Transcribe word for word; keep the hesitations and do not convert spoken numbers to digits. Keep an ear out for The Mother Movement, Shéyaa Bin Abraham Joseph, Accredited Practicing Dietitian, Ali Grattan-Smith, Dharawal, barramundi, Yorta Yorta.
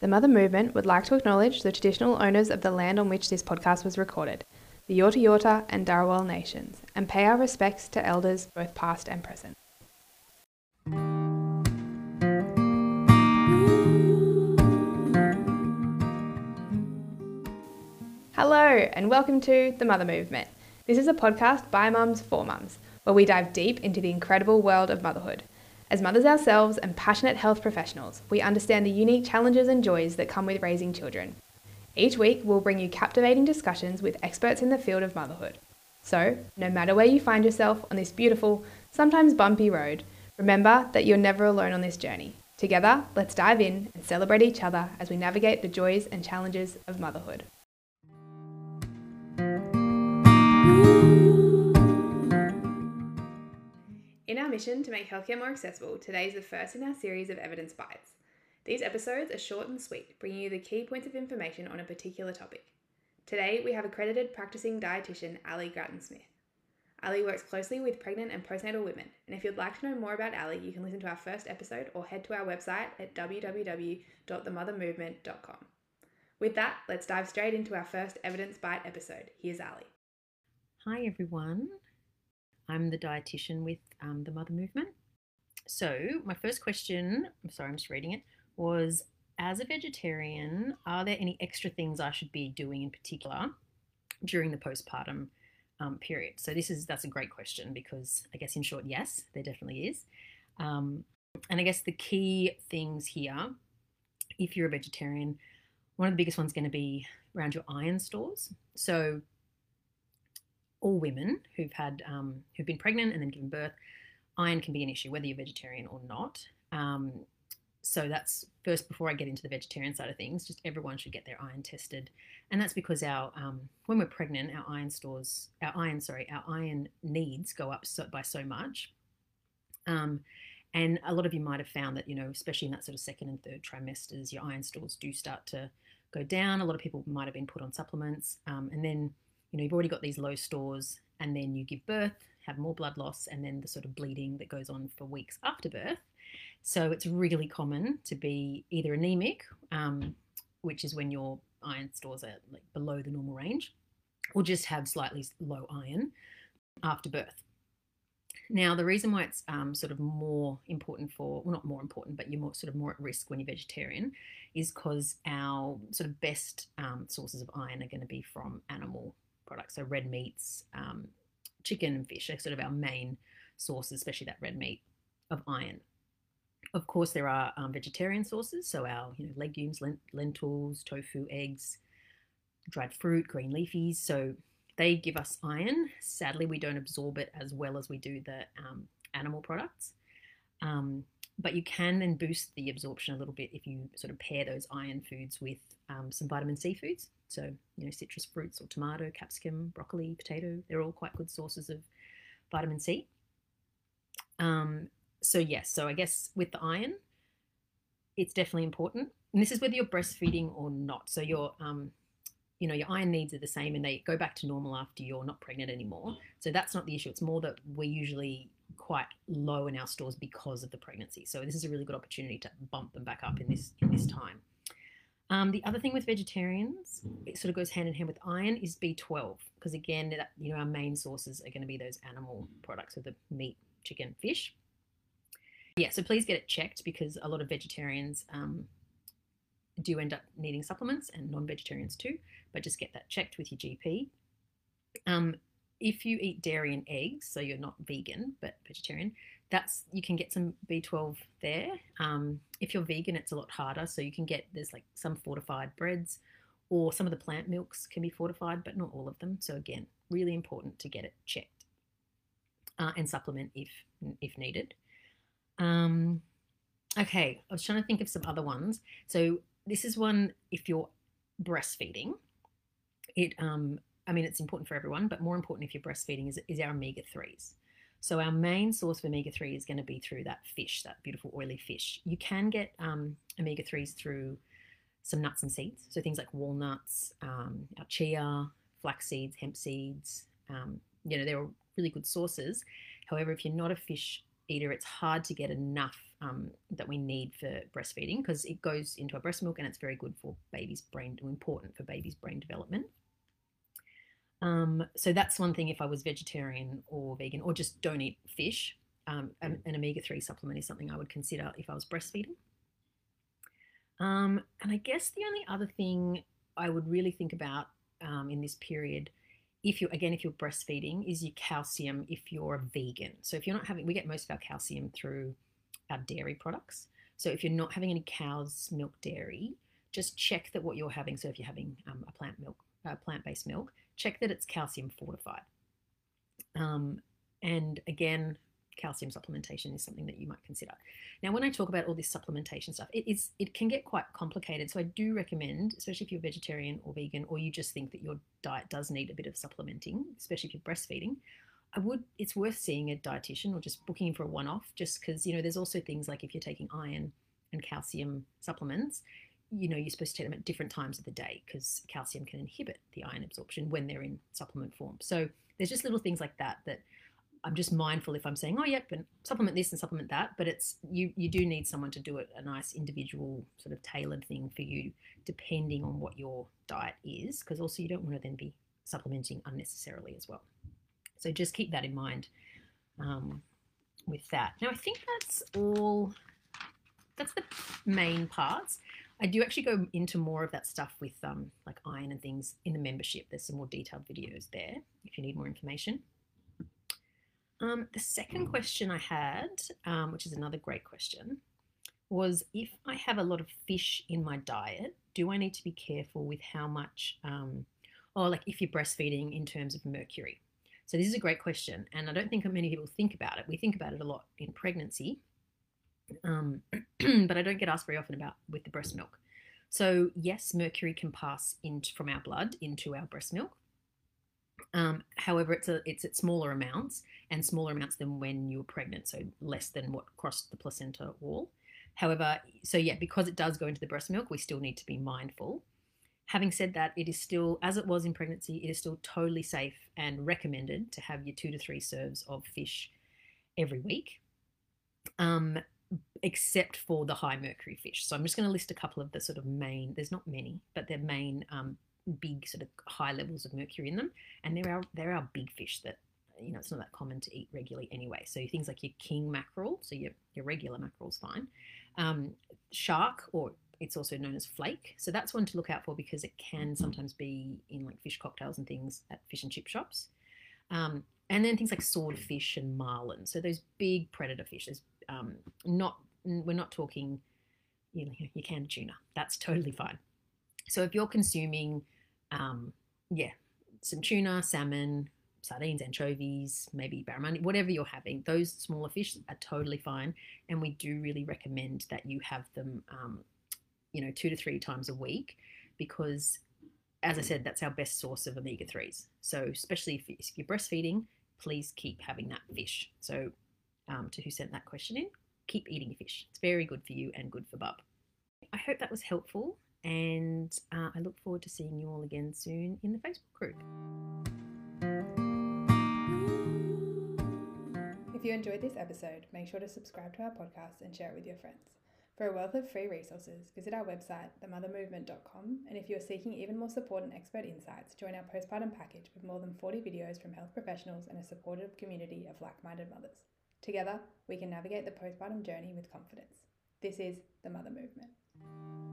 The Mother Movement would like to acknowledge the traditional owners of the land on which this podcast was recorded, the Yorta Yorta and Dharawal nations, and pay our respects to elders both past and present. Hello and welcome to The Mother Movement. This is a podcast by mums for mums, where we dive deep into the incredible world of motherhood. As mothers ourselves and passionate health professionals, we understand the unique challenges and joys that come with raising children. Each week, we'll bring you captivating discussions with experts in the field of motherhood. So, no matter where you find yourself on this beautiful, sometimes bumpy road, remember that you're never alone on this journey. Together, let's dive in and celebrate each other as we navigate the joys and challenges of motherhood. In our mission to make healthcare more accessible, today is the first in our series of Evidence Bites. These episodes are short and sweet, bringing you the key points of information on a particular topic. Today, we have Accredited Practicing Dietitian Ali Grattan-Smith. Ali works closely with pregnant and postnatal women, and if you'd like to know more about Ali, you can listen to our first episode or head to our website at w w w dot the mother movement dot com. With that, let's dive straight into our first Evidence Bite episode. Here's Ali. Hi, everyone. I'm the dietitian with um, the Mother Movement. So my first question, I'm sorry, I'm just reading it, was, as a vegetarian, are there any extra things I should be doing in particular during the postpartum um, period? So this is, that's a great question because I guess in short, yes, there definitely is. Um, and I guess the key things here, if you're a vegetarian, one of the biggest ones going to be around your iron stores. So all women who've had, um, who've been pregnant and then given birth, iron can be an issue, whether you're vegetarian or not. Um, so that's first, before I get into the vegetarian side of things, just everyone should get their iron tested. And that's because our, um, when we're pregnant, our iron stores, our iron, sorry, our iron needs go up so, by so much. Um, and a lot of you might've found that, you know, especially in that sort of second and third trimesters, your iron stores do start to go down. A lot of people might've been put on supplements. Um, and then, you know, you've already got these low stores, and then you give birth, have more blood loss, and then the sort of bleeding that goes on for weeks after birth. So it's really common to be either anemic, um, which is when your iron stores are like below the normal range, or just have slightly low iron after birth. Now, the reason why it's um, sort of more important for, well, not more important, but you're more sort of more at risk when you're vegetarian is because our sort of best um, sources of iron are going to be from animal products. So red meats, um, chicken and fish are sort of our main sources, especially that red meat, of iron. Of course, there are um, vegetarian sources. So our you know, legumes, lent- lentils, tofu, eggs, dried fruit, green leafies. So they give us iron. Sadly, we don't absorb it as well as we do the um, animal products. Um, but you can then boost the absorption a little bit if you sort of pair those iron foods with um, some vitamin C foods. So, you know, citrus fruits or tomato, capsicum, broccoli, potato, they're all quite good sources of vitamin C. Um, so, yes, so I guess with the iron, it's definitely important. And this is whether you're breastfeeding or not. So your, um, you know, your iron needs are the same and they go back to normal after you're not pregnant anymore. So that's not the issue. It's more that we're usually quite low in our stores because of the pregnancy. So this is a really good opportunity to bump them back up in this, in this time. Um, the other thing with vegetarians, it sort of goes hand in hand with iron, is B twelve, because again, that, you know, our main sources are going to be those animal products, so the meat, chicken, fish. Yeah, so please get it checked because a lot of vegetarians um, do end up needing supplements, and non-vegetarians too, but just get that checked with your G P. Um, if you eat dairy and eggs, so you're not vegan but vegetarian, that's, you can get some B twelve there. Um, if you're vegan, it's a lot harder. So you can get, there's like some fortified breads, or some of the plant milks can be fortified, but not all of them. So again, really important to get it checked uh, and supplement if if needed. Um, okay, I was trying to think of some other ones. So this is one, if you're breastfeeding, it, um, I mean, it's important for everyone, but more important if you're breastfeeding is, is our omega threes. So our main source of omega three is going to be through that fish, that beautiful oily fish. You can get um, omega threes through some nuts and seeds. So things like walnuts, um, our chia, flax seeds, hemp seeds, um, you know, they're all really good sources. However, if you're not a fish, breastfeeder, it's hard to get enough um, that we need for breastfeeding, because it goes into our breast milk and it's very good for baby's brain, important for baby's brain development. Um, so that's one thing. If I was vegetarian or vegan or just don't eat fish, um, an, an omega three supplement is something I would consider if I was breastfeeding. Um, and I guess the only other thing I would really think about um, in this period, if you, again, if you're breastfeeding, is your calcium if you're a vegan. So if you're not having, we get most of our calcium through our dairy products. So if you're not having any cow's milk dairy, just check that what you're having. So if you're having um, a plant milk, uh, plant-based milk, check that it's calcium fortified. Um, and again, calcium supplementation is something that you might consider. Now, when I talk about all this supplementation stuff, it is it can get quite complicated. So I do recommend, especially if you're vegetarian or vegan, or you just think that your diet does need a bit of supplementing, especially if you're breastfeeding, I would. It's worth seeing a dietitian or just booking in for a one-off, just because, you know, there's also things like if you're taking iron and calcium supplements, you know, you're supposed to take them at different times of the day because calcium can inhibit the iron absorption when they're in supplement form. So there's just little things like that that I'm just mindful if I'm saying, oh, yep, and supplement this and supplement that, but it's you you do need someone to do it, a nice individual sort of tailored thing for you, depending on what your diet is, because also you don't want to then be supplementing unnecessarily as well. So just keep that in mind um, with that. Now, I think that's all, that's the main parts. I do actually go into more of that stuff with um, like iron and things in the membership. There's some more detailed videos there if you need more information. Um, the second question I had, um, which is another great question, was if I have a lot of fish in my diet, do I need to be careful with how much, um, or like if you're breastfeeding in terms of mercury? So this is a great question, and I don't think many people think about it. We think about it a lot in pregnancy. Um, but I don't get asked very often about with the breast milk. So yes, mercury can pass into from our blood into our breast milk. Um, however, it's a, it's at smaller amounts and smaller amounts than when you were pregnant. So less than what crossed the placenta wall. However, so yeah, because it does go into the breast milk, we still need to be mindful. Having said that, it is still, as it was in pregnancy, it is still totally safe and recommended to have your two to three serves of fish every week. Um, except for the high mercury fish. So I'm just going to list a couple of the sort of main, there's not many, but they're main um, big sort of high levels of mercury in them. And they're our, they're our big fish that, you know, it's not that common to eat regularly anyway. So things like your king mackerel, so your, your regular mackerel's fine. Um, shark, or it's also known as flake. So that's one to look out for because it can sometimes be in like fish cocktails and things at fish and chip shops. Um, and then things like swordfish and marlin. So those big predator fish, those Um, not, we're not talking, you know, your canned tuna. That's totally fine. So if you're consuming, um, yeah, some tuna, salmon, sardines, anchovies, maybe barramundi, whatever you're having, those smaller fish are totally fine. And we do really recommend that you have them, um, you know, two to three times a week because, as I said, that's our best source of omega threes. So especially if, if you're breastfeeding, please keep having that fish. So Um, to who sent that question in, keep eating fish. It's very good for you and good for bub. I hope that was helpful, and uh, I look forward to seeing you all again soon in the Facebook group. If you enjoyed this episode, make sure to subscribe to our podcast and share it with your friends. For a wealth of free resources, visit our website, the mother movement dot com, and if you're seeking even more support and expert insights, join our postpartum package with more than forty videos from health professionals and a supportive community of like-minded mothers. Together, we can navigate the postpartum journey with confidence. This is the Mother Movement.